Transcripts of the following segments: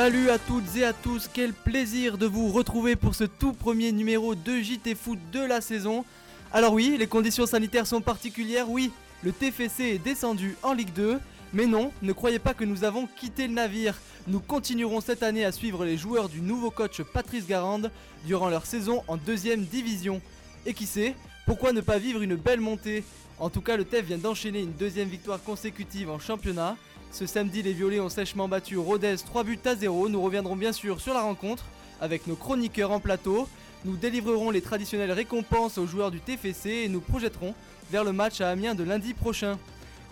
Salut à toutes et à tous, quel plaisir de vous retrouver pour ce tout premier numéro de JT Foot de la saison. Alors oui, les conditions sanitaires sont particulières, oui, le TFC est descendu en Ligue 2, mais non, ne croyez pas que nous avons quitté le navire. Nous continuerons cette année à suivre les joueurs du nouveau coach Patrice Garande durant leur saison en 2ème division. Et qui sait, pourquoi ne pas vivre une belle montée ? En tout cas, le TEF vient d'enchaîner une deuxième victoire consécutive en championnat. Ce samedi, les Violets ont sèchement battu Rodez 3-0. Nous reviendrons bien sûr sur la rencontre avec nos chroniqueurs en plateau. Nous délivrerons les traditionnelles récompenses aux joueurs du TFC et nous projetterons vers le match à Amiens de lundi prochain.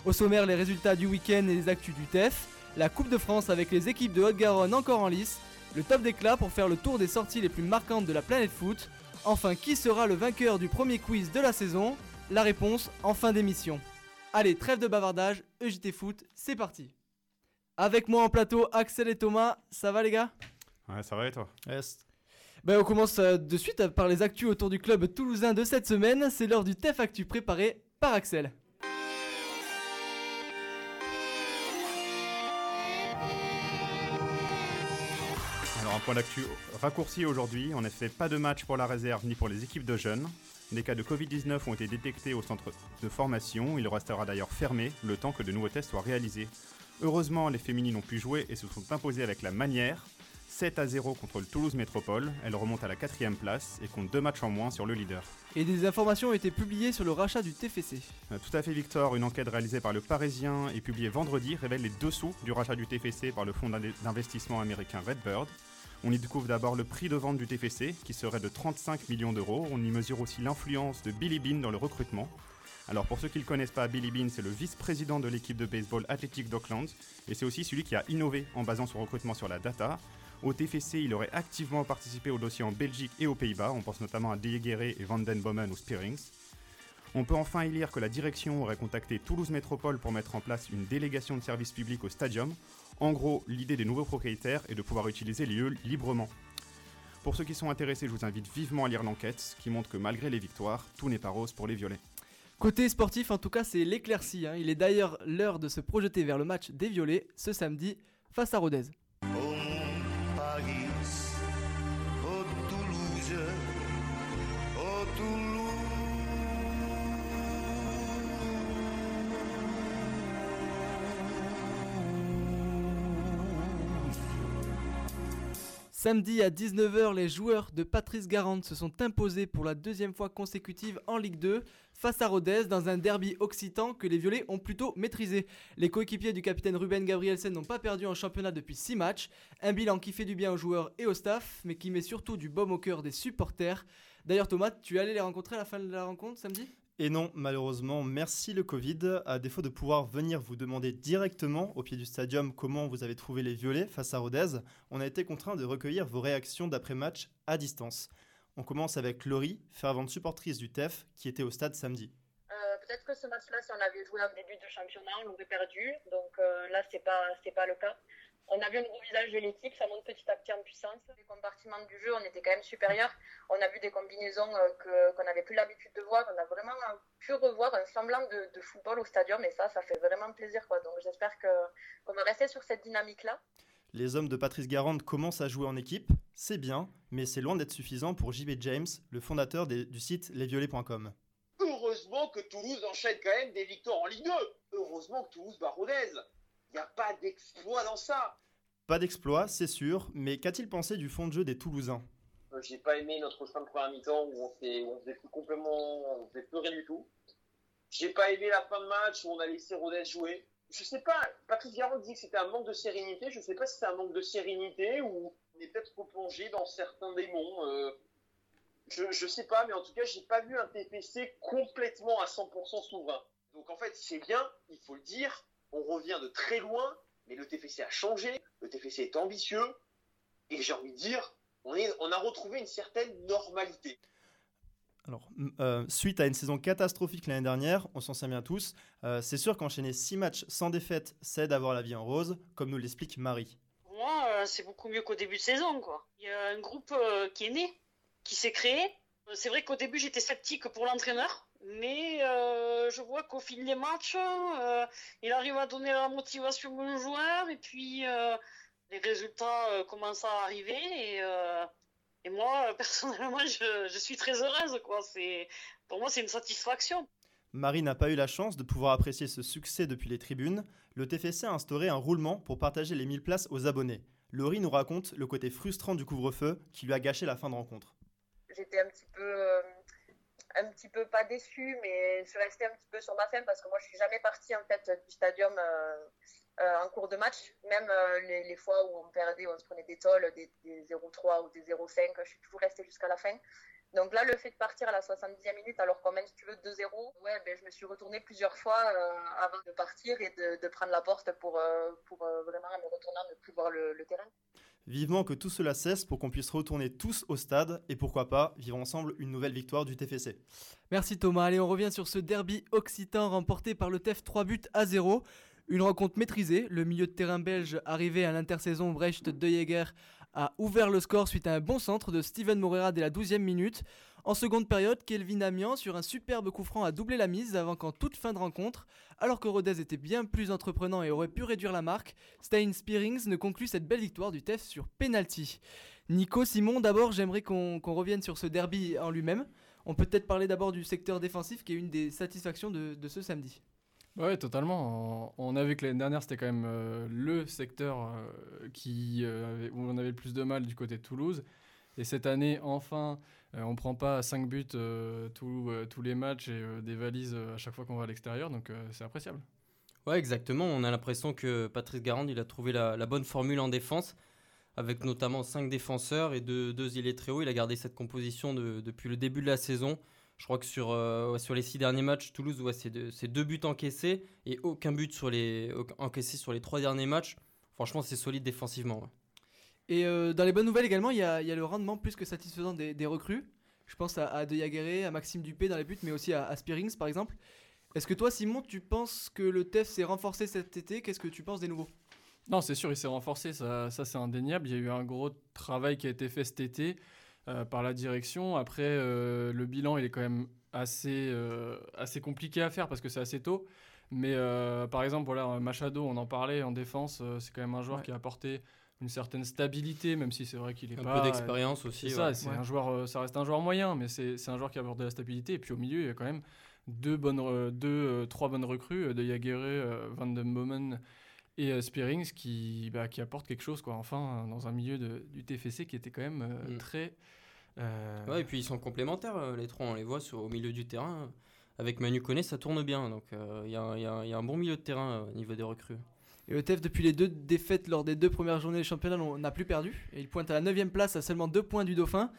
Au sommaire, les résultats du week-end et les actus du TEF. La Coupe de France avec les équipes de Haute-Garonne encore en lice. Le top d'éclat pour faire le tour des sorties les plus marquantes de la planète foot. Enfin, qui sera le vainqueur du premier quiz de la saison ? La réponse en fin d'émission. Allez, trêve de bavardage, EJT Foot, c'est parti. Avec moi en plateau, Axel et Thomas, ça va les gars ? Ouais, ça va et toi ? Yes. On commence de suite par les actus autour du club toulousain de cette semaine. C'est l'heure du TEF Actu préparé par Axel. Alors un point d'actu raccourci aujourd'hui, en effet pas de match pour la réserve ni pour les équipes de jeunes. Des cas de Covid-19 ont été détectés au centre de formation, il restera d'ailleurs fermé le temps que de nouveaux tests soient réalisés. Heureusement, les féminines ont pu jouer et se sont imposées avec la manière. 7-0 contre le Toulouse Métropole, elle remonte à la 4ème place et compte 2 matchs en moins sur le leader. Et des informations ont été publiées sur le rachat du TFC. Tout à fait Victor, une enquête réalisée par le Parisien et publiée vendredi révèle les dessous du rachat du TFC par le fonds d'investissement américain Redbird. On y découvre d'abord le prix de vente du TFC, qui serait de 35 millions d'euros. On y mesure aussi l'influence de Billy Beane dans le recrutement. Alors pour ceux qui ne le connaissent pas, Billy Beane, c'est le vice-président de l'équipe de baseball Athletics d'Auckland. Et c'est aussi celui qui a innové en basant son recrutement sur la data. Au TFC, il aurait activement participé aux dossiers en Belgique et aux Pays-Bas. On pense notamment à Dejaegere et van den Boomen ou Spierings. On peut enfin y lire que la direction aurait contacté Toulouse Métropole pour mettre en place une délégation de service public au stadium. En gros, l'idée des nouveaux propriétaires est de pouvoir utiliser les lieux librement. Pour ceux qui sont intéressés, je vous invite vivement à lire l'enquête, qui montre que malgré les victoires, tout n'est pas rose pour les violets. Côté sportif, en tout cas, c'est l'éclaircie. Il est d'ailleurs l'heure de se projeter vers le match des violets, ce samedi, face à Rodez. Oh mon Paris, oh Toulouse, Samedi à 19h, les joueurs de Patrice Garande se sont imposés pour la deuxième fois consécutive en Ligue 2 face à Rodez dans un derby occitan que les Violets ont plutôt maîtrisé. Les coéquipiers du capitaine Ruben Gabrielsen n'ont pas perdu en championnat depuis 6 matchs. Un bilan qui fait du bien aux joueurs et au staff, mais qui met surtout du baume au cœur des supporters. D'ailleurs Thomas, tu es allé les rencontrer à la fin de la rencontre samedi ? Et non, malheureusement, merci le Covid. À défaut de pouvoir venir vous demander directement au pied du stadium comment vous avez trouvé les violets face à Rodez, on a été contraint de recueillir vos réactions d'après-match à distance. On commence avec Laurie, fervente supportrice du TEF, qui était au stade samedi. Peut-être que ce match-là, si on avait joué en début de championnat, on l'aurait perdu. Donc là, c'est pas le cas. On a vu un nouveau visage de l'équipe, ça monte petit à petit en puissance. Les compartiments du jeu, on était quand même supérieurs. On a vu des combinaisons qu'on n'avait plus l'habitude de voir. On a vraiment pu revoir un semblant de football au stadium et ça fait vraiment plaisir, quoi. Donc j'espère qu'on va rester sur cette dynamique-là. Les hommes de Patrice Garande commencent à jouer en équipe, c'est bien, mais c'est loin d'être suffisant pour JB James, le fondateur du site lesviolets.com. Heureusement que Toulouse enchaîne quand même des victoires en Ligue 2. Heureusement que Toulouse bat Rodez. Il n'y a pas d'exploit dans ça. Pas d'exploit, c'est sûr, mais qu'a-t-il pensé du fond de jeu des Toulousains ? J'ai pas aimé notre fin de première mi-temps où on faisait plus rien du tout. J'ai pas aimé la fin de match où on a laissé Rodez jouer. Je sais pas, Patrice Garande dit que c'était un manque de sérénité. Je sais pas si c'est un manque de sérénité ou on est peut-être replongé dans certains démons. Je sais pas, mais en tout cas, j'ai pas vu un TFC complètement à 100% souverain. Donc en fait, c'est bien, il faut le dire. On revient de très loin, mais le TFC a changé, le TFC est ambitieux, et j'ai envie de dire, on a retrouvé une certaine normalité. Alors, suite à une saison catastrophique l'année dernière, on s'en sait bien tous, c'est sûr qu'enchaîner 6 matchs sans défaite, c'est d'avoir la vie en rose, comme nous l'explique Marie. Pour moi, c'est beaucoup mieux qu'au début de saison, quoi. Il y a un groupe qui est né, qui s'est créé. C'est vrai qu'au début, j'étais sceptique pour l'entraîneur. Mais je vois qu'au fil des matchs, il arrive à donner la motivation aux joueurs. Et puis, les résultats commencent à arriver et moi, personnellement, je suis très heureuse, quoi. Pour moi, c'est une satisfaction. Marie n'a pas eu la chance de pouvoir apprécier ce succès depuis les tribunes. Le TFC a instauré un roulement pour partager les 1000 places aux abonnés. Laurie nous raconte le côté frustrant du couvre-feu qui lui a gâché la fin de rencontre. J'étais un petit peu pas déçue, mais je restais un petit peu sur ma faim parce que moi je suis jamais partie en fait du stadium en cours de match, même les fois où on perdait, où on se prenait des tolls, des 0,3 ou des 0,5, je suis toujours restée jusqu'à la fin. Donc là, le fait de partir à la 70e minute, alors qu'on mène, si tu veux, 2-0, je me suis retournée plusieurs fois avant de partir et de prendre la porte pour vraiment me retourner, ne plus voir le terrain. Vivement que tout cela cesse pour qu'on puisse retourner tous au stade et pourquoi pas vivre ensemble une nouvelle victoire du TFC. Merci Thomas. Allez, on revient sur ce derby occitan remporté par le TEF 3-0. Une rencontre maîtrisée. Le milieu de terrain belge arrivé à l'intersaison, Brecht Dejaegere a ouvert le score suite à un bon centre de Steven Moreira dès la 12e minute. En seconde période, Kelvin Amian, sur un superbe coup franc, a doublé la mise avant qu'en toute fin de rencontre, alors que Rodez était bien plus entreprenant et aurait pu réduire la marque, Stijn Spierings ne conclut cette belle victoire du TEF sur pénalty. Nico, Simon, d'abord j'aimerais qu'on revienne sur ce derby en lui-même. On peut peut-être parler d'abord du secteur défensif qui est une des satisfactions de ce samedi. Oui, totalement. On a vu que l'année dernière, c'était quand même le secteur où on avait le plus de mal du côté de Toulouse. Et cette année, enfin, on ne prend pas 5 buts tous les matchs et des valises à chaque fois qu'on va à l'extérieur. Donc, c'est appréciable. Oui, exactement. On a l'impression que Patrice Garande, il a trouvé la bonne formule en défense, avec notamment 5 défenseurs et 2 ailiers très hauts. Il a gardé cette composition depuis le début de la saison. Je crois que sur les 6 derniers matchs, Toulouse, c'est 2 buts encaissés et aucun but encaissé sur les 3 derniers matchs. Franchement, c'est solide défensivement. Ouais. Et dans les bonnes nouvelles également, il y a le rendement plus que satisfaisant des recrues. Je pense à Dejaegere, à Maxime Dupé dans les buts, mais aussi à Spierings par exemple. Est-ce que toi, Simon, tu penses que le TEF s'est renforcé cet été ? Qu'est-ce que tu penses des nouveaux ? Non, c'est sûr, il s'est renforcé, ça c'est indéniable. Il y a eu un gros travail qui a été fait cet été. Par la direction. Après, le bilan, il est quand même assez compliqué à faire parce que c'est assez tôt. Mais par exemple, voilà, Machado, on en parlait en défense, c'est quand même un joueur qui a apporté une certaine stabilité, même si c'est vrai qu'il est pas... Un peu d'expérience aussi. C'est un joueur, ça reste un joueur moyen, mais c'est un joueur qui apporte de la stabilité. Et puis au milieu, il y a quand même trois bonnes recrues, Dejaegere, van den Boomen et Spierings qui apporte quelque chose, quoi. Enfin, dans un milieu du TFC qui était quand même très... Ouais, et puis ils sont complémentaires, les trois. On les voit au milieu du terrain. Avec Manu Koné, ça tourne bien. Donc, il y a un bon milieu de terrain au niveau des recrues. Et le TEF, depuis les 2 défaites lors des 2 premières journées du championnat, on n'a plus perdu. Et il pointe à la 9e place à seulement 2 points du Dauphin.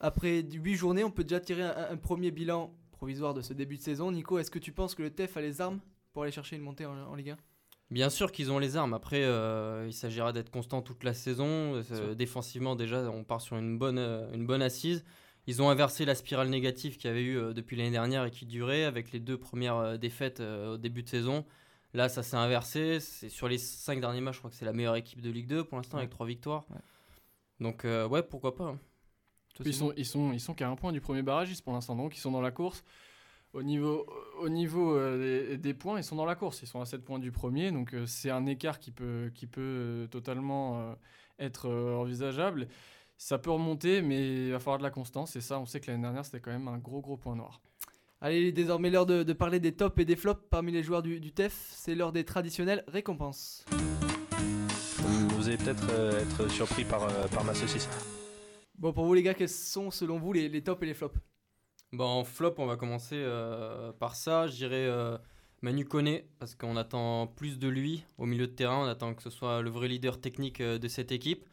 Après 8 journées, on peut déjà tirer un premier bilan provisoire de ce début de saison. Nico, est-ce que tu penses que le TEF a les armes pour aller chercher une montée en Ligue 1 ? Bien sûr qu'ils ont les armes. Après, il s'agira d'être constant toute la saison. Défensivement, déjà, on part sur une bonne assise. Ils ont inversé la spirale négative qu'il y avait eu depuis l'année dernière et qui durait avec les 2 premières défaites au début de saison. Là, ça s'est inversé. C'est sur les 5 derniers matchs, je crois que c'est la meilleure équipe de Ligue 2 pour l'instant avec 3 victoires. Ouais. Donc, pourquoi pas. Ils sont qu'à un point du premier barragiste pour l'instant. Donc, ils sont dans la course. Au niveau des points, ils sont dans la course. Ils sont à 7 points du premier, donc c'est un écart qui peut totalement être envisageable. Ça peut remonter, mais il va falloir de la constance. Et ça, on sait que l'année dernière, c'était quand même un gros point noir. Allez, il est désormais l'heure de parler des tops et des flops parmi les joueurs du TEF. C'est l'heure des traditionnelles récompenses. Vous allez peut-être être surpris par ma saucisse. Bon, pour vous les gars, quels sont selon vous les tops et les flops ? En flop, on va commencer par ça. Je dirais Manu Koné, parce qu'on attend plus de lui au milieu de terrain. On attend que ce soit le vrai leader technique de cette équipe.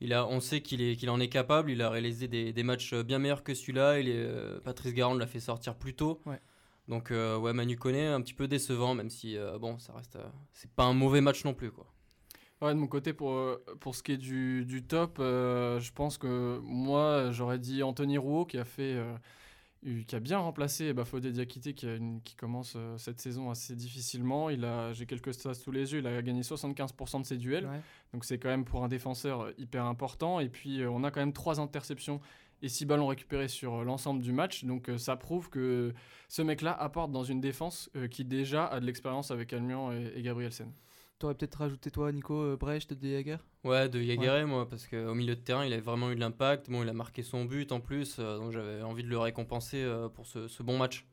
On sait qu'il en est capable. Il a réalisé des matchs bien meilleurs que celui-là. Patrice Garande l'a fait sortir plus tôt. Ouais. Donc, Manu Koné, un petit peu décevant, même si ça reste. C'est pas un mauvais match non plus, quoi. Ouais, de mon côté, pour ce qui est du top, je pense que moi, j'aurais dit Anthony Rouault qui a fait. Qui a bien remplacé Bafodé Diakité qui commence cette saison assez difficilement. J'ai quelques stats sous les yeux, il a gagné 75% de ses duels. Ouais. Donc c'est quand même pour un défenseur hyper important. Et puis on a quand même 3 interceptions et 6 ballons récupérés sur l'ensemble du match. Donc ça prouve que ce mec-là apporte dans une défense qui déjà a de l'expérience avec Almiant et Gabrielsen. T'aurais peut-être rajouté toi, Nico, Brecht, Dejaegere ? Ouais, Dejaegere, moi, parce qu'au milieu de terrain, il a vraiment eu de l'impact. Bon, il a marqué son but en plus, donc j'avais envie de le récompenser pour ce bon match.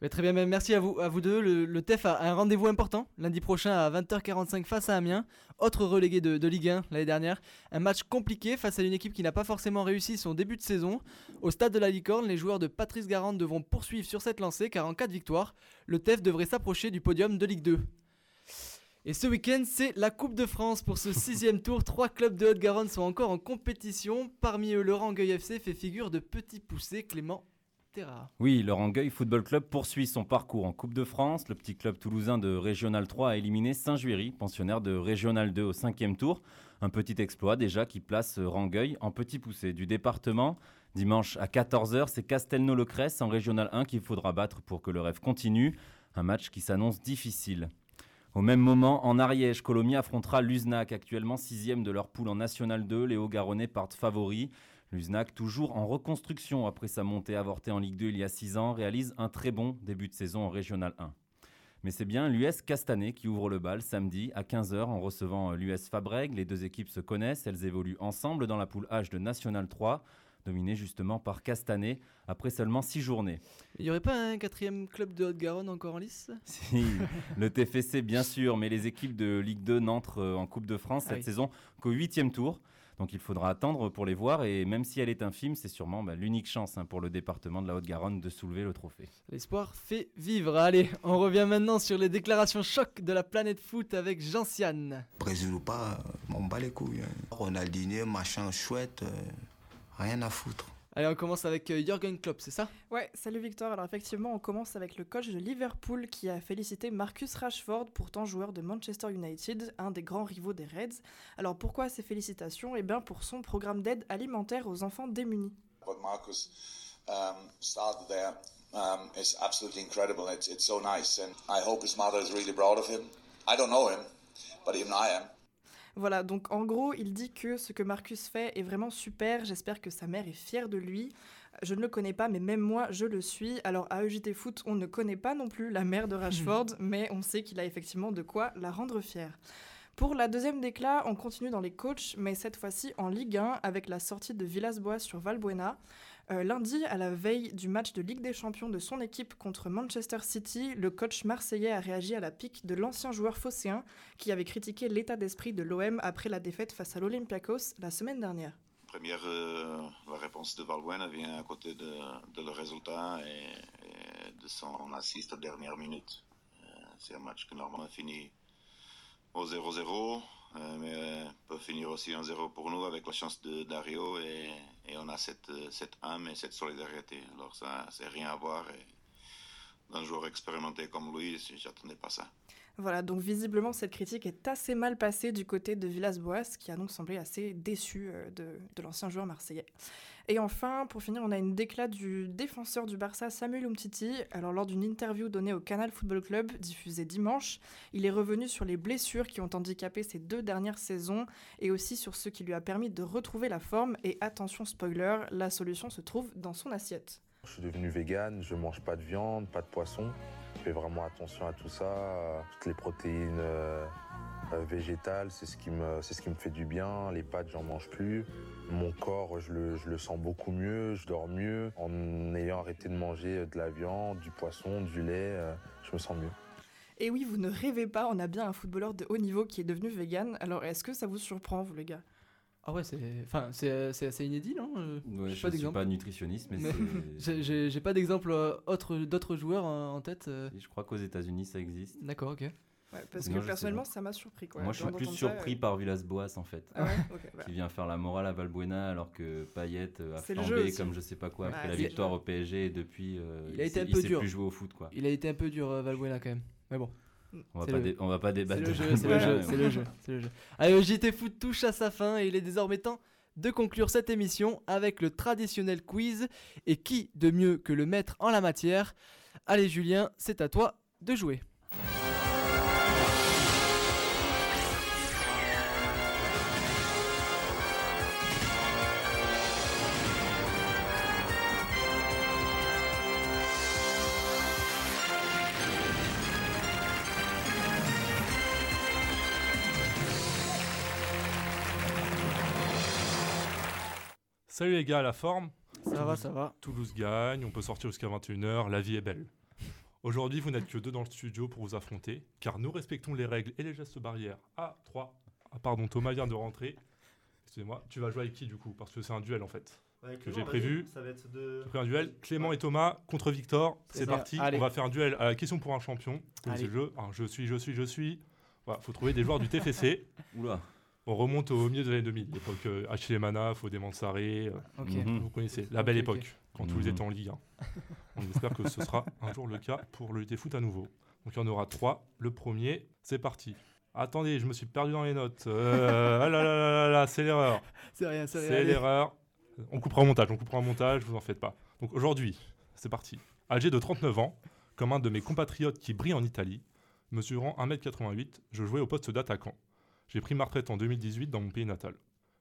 Mais très bien, merci à vous deux. Le TEF a un rendez-vous important lundi prochain à 20h45 face à Amiens, autre relégué de Ligue 1 l'année dernière. Un match compliqué face à une équipe qui n'a pas forcément réussi son début de saison. Au stade de la Licorne, les joueurs de Patrice Garande devront poursuivre sur cette lancée car en cas de victoire, le TEF devrait s'approcher du podium de Ligue 2. Et ce week-end, c'est la Coupe de France. Pour ce 6ème tour, 3 clubs de Haute-Garonne sont encore en compétition. Parmi eux, le Rangueil FC fait figure de petit poucé. Clément Terra. Oui, le Rangueil Football Club poursuit son parcours en Coupe de France. Le petit club toulousain de Régional 3 a éliminé Saint-Juéry, pensionnaire de Régional 2 au 5ème tour. Un petit exploit déjà qui place Rangueil en petit poucé du département. Dimanche à 14h, c'est Castelnau-le-Cresse en Régional 1 qu'il faudra battre pour que le rêve continue. Un match qui s'annonce difficile. Au même moment, en Ariège, Colomiers affrontera l'Uznac, actuellement 6e de leur poule en National 2. Les Hauts-Garonnais partent favoris. L'Uznac, toujours en reconstruction après sa montée avortée en Ligue 2 il y a 6 ans, réalise un très bon début de saison en Régional 1. Mais c'est bien l'US Castanet qui ouvre le bal samedi à 15h en recevant l'US Fabrègues. Les deux équipes se connaissent, elles évoluent ensemble dans la poule H de National 3, dominée justement par Castanet après seulement 6 journées. Il n'y aurait pas un 4e club de Haute-Garonne encore en lice ? Si, le TFC bien sûr, mais les équipes de Ligue 2 n'entrent en Coupe de France cette saison qu'au 8e tour. Donc il faudra attendre pour les voir et même si elle est infime, c'est sûrement l'unique chance pour le département de la Haute-Garonne de soulever le trophée. L'espoir fait vivre. Allez, on revient maintenant sur les déclarations choc de la planète foot avec Jean-Sian. Brésil ou pas, on bat les couilles. Ronaldinho, machin chouette... Rien à foutre. Allez, on commence avec Jürgen Klopp, c'est ça ? Ouais, salut Victor. Alors effectivement, on commence avec le coach de Liverpool qui a félicité Marcus Rashford, pourtant joueur de Manchester United, un des grands rivaux des Reds. Alors pourquoi ces félicitations ? Eh bien pour son programme d'aide alimentaire aux enfants démunis. What Marcus started there is absolutely incredible. It's so nice and I hope his mother is really proud of him. I don't know him, but even I am. Voilà, donc en gros, il dit que ce que Marcus fait est vraiment super, j'espère que sa mère est fière de lui. Je ne le connais pas, mais même moi, je le suis. Alors à EJT Foot, on ne connaît pas non plus la mère de Rashford, mais on sait qu'il a effectivement de quoi la rendre fière. Pour la deuxième décla, on continue dans les coachs, mais cette fois-ci en Ligue 1, avec la sortie de Villas-Boas sur Valbuena. Lundi, à la veille du match de Ligue des Champions de son équipe contre Manchester City, le coach marseillais a réagi à la pique de l'ancien joueur phocéen qui avait critiqué l'état d'esprit de l'OM après la défaite face à l'Olympiakos la semaine dernière. La réponse de Valbuena vient à côté de le résultat et de son assist à la dernière minute. C'est un match qui normalement finit au 0-0, mais peut finir aussi en 0 pour nous avec la chance de Dario et on a cette âme et cette solidarité. Alors ça, c'est rien à voir. Et d'un joueur expérimenté comme lui, j'attendais pas ça. Voilà, donc visiblement cette critique est assez mal passée du côté de Villas-Boas, qui a donc semblé assez déçu de l'ancien joueur marseillais. Et enfin, pour finir, on a une décla du défenseur du Barça, Samuel Umtiti. Alors lors d'une interview donnée au Canal Football Club, diffusée dimanche, il est revenu sur les blessures qui ont handicapé ses 2 dernières saisons, et aussi sur ce qui lui a permis de retrouver la forme. Et attention spoiler, la solution se trouve dans son assiette. Je suis devenu végane, je mange pas de viande, pas de poisson. Je fais vraiment attention à tout ça, toutes les protéines végétales, c'est ce qui me fait du bien. Les pâtes, j'en mange plus. Mon corps, je le sens beaucoup mieux, je dors mieux. En ayant arrêté de manger de la viande, du poisson, du lait, je me sens mieux. Et oui, vous ne rêvez pas, on a bien un footballeur de haut niveau qui est devenu végane. Alors, est-ce que ça vous surprend, vous, les gars ? Ah ouais, c'est assez inédit, non ? Ouais, je ne suis pas nutritionniste, mais c'est... j'ai pas d'exemple d'autres joueurs en tête. Je crois qu'aux États-Unis ça existe. D'accord, ok. Ouais, parce que personnellement, ça m'a surpris. Quoi. Moi, je suis plus surpris par Villas-Boas, en fait. Ah ouais okay, bah. Qui vient faire la morale à Valbuena, alors que Payet a flambé comme je sais pas quoi après la victoire au PSG. Et depuis, il s'est plus joué au foot. Quoi. Il a été un peu dur, Valbuena, quand même. Mais bon. On va pas débattre. C'est le jeu. Allez, le JT Foot touche à sa fin et il est désormais temps de conclure cette émission avec le traditionnel quiz. Et qui de mieux que le maître en la matière ? Allez Julien, c'est à toi de jouer. Salut les gars, la forme ? Ça va. Toulouse gagne, on peut sortir jusqu'à 21h, la vie est belle. Aujourd'hui, vous n'êtes que deux dans le studio pour vous affronter, car nous respectons les règles et les gestes barrières. Thomas vient de rentrer. Excusez-moi, tu vas jouer avec qui du coup ? Parce que c'est un duel en fait. Que j'ai prévu. Ça va être de... J'ai pris un duel. Clément et Thomas contre Victor. C'est parti. Allez. On va faire un duel à la question pour un champion. C'est le jeu. Je suis. Voilà, faut trouver des joueurs du TFC. Oula. On remonte au milieu des années 2000. L'époque Achille Mana, Fodé Mansaré. Vous connaissez. La belle époque. Quand tous étaient en Ligue 1. On espère que ce sera un jour le cas pour le TFC à nouveau. Donc il y en aura trois. Le premier, c'est parti. Attendez, je me suis perdu dans les notes. C'est l'erreur. C'est rien. C'est l'erreur. On coupera un montage, vous en faites pas. Donc aujourd'hui, c'est parti. Âgé de 39 ans, comme un de mes compatriotes qui brille en Italie, mesurant 1m88, je jouais au poste d'attaquant. J'ai pris ma retraite en 2018 dans mon pays natal.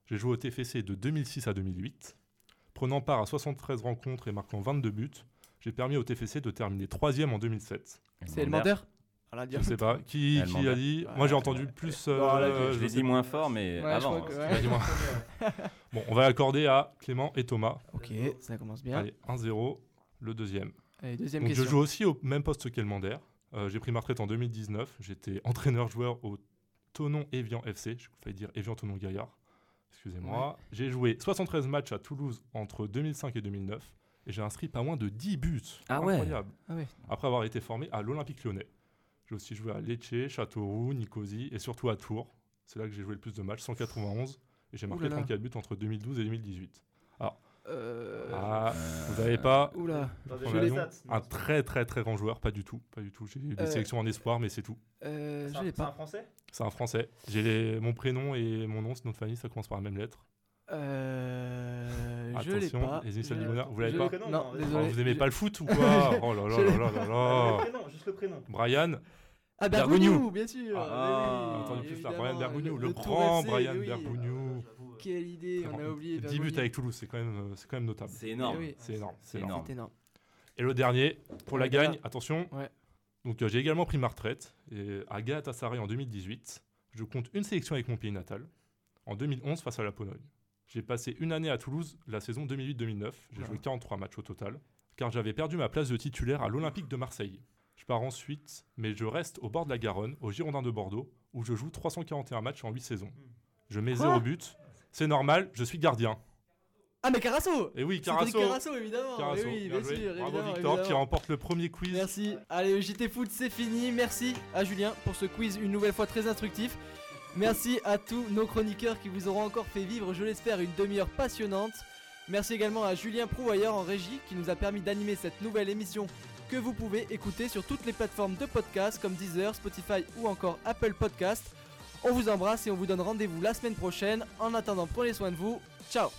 J'ai joué au TFC de 2006 à 2008. Prenant part à 73 rencontres et marquant 22 buts, j'ai permis au TFC de terminer 3e en 2007. C'est le menteur ? Je sais pas. Qui a dit ? Moi j'ai entendu plus... je l'ai dit moins fort, mais avant. Bon, on va accorder à Clément et Thomas. Ok, ça commence bien. Allez, 1-0, le deuxième. Allez, deuxième donc, question. Je joue aussi au même poste qu'Elmander. J'ai pris ma retraite en 2019. J'étais entraîneur-joueur au Tonon Evian FC. Je failli dire Evian Tonon Gaillard. Excusez-moi. Ouais. J'ai joué 73 matchs à Toulouse entre 2005 et 2009. Et j'ai inscrit pas moins de 10 buts. Ah incroyable. Ouais. Ah ouais. Après avoir été formé à l'Olympique Lyonnais. J'ai aussi joué à Lecce, Châteauroux, Nicosie et surtout à Tours. C'est là que j'ai joué le plus de matchs, 191. Et j'ai marqué 34 buts entre 2012 et 2018. Vous n'avez pas un très très très grand joueur, pas du tout. J'ai eu des sélections en espoir, mais c'est tout. C'est un français ? C'est un français. J'ai mon prénom et mon nom, c'est notre famille, ça commence par la même lettre. Attention, les initiales du bonheur, vous l'avez pas ? Non, désolé. Vous aimez pas le foot ou quoi ? Oh là là là là là. Juste le prénom. Brian. Ah, Bergouniou, bien sûr. Brian Bergouniou, le grand Brian Bergouniou. Quelle idée, on a oublié. 10 buts avec Toulouse, c'est quand même notable. C'est énorme. Oui. C'est énorme. Et le dernier, pour la gagne, attention. Ouais. Donc j'ai également pris ma retraite à Galatasaray en 2018. Je compte une sélection avec mon pays natal. En 2011, face à la Pologne. J'ai passé une année à Toulouse, la saison 2008-2009. J'ai joué 43 matchs au total, car j'avais perdu ma place de titulaire à l'Olympique de Marseille. Je pars ensuite, mais je reste au bord de la Garonne, au Girondins de Bordeaux, où je joue 341 matchs en 8 saisons. Je mets 0 but. C'est normal, je suis gardien. Ah mais Carasso. Et oui, Carasso. C'était Carasso évidemment. Carasso. Oui, bien sûr, évidemment. Bravo Victor évidemment. Qui remporte le premier quiz. Merci. Allez, JT Foot, c'est fini. Merci à Julien pour ce quiz une nouvelle fois très instructif. Merci à tous nos chroniqueurs qui vous auront encore fait vivre, je l'espère, une demi-heure passionnante. Merci également à Julien Prouvailleur en régie qui nous a permis d'animer cette nouvelle émission que vous pouvez écouter sur toutes les plateformes de podcast comme Deezer, Spotify ou encore Apple Podcast. On vous embrasse et on vous donne rendez-vous la semaine prochaine. En attendant, prenez soin de vous. Ciao.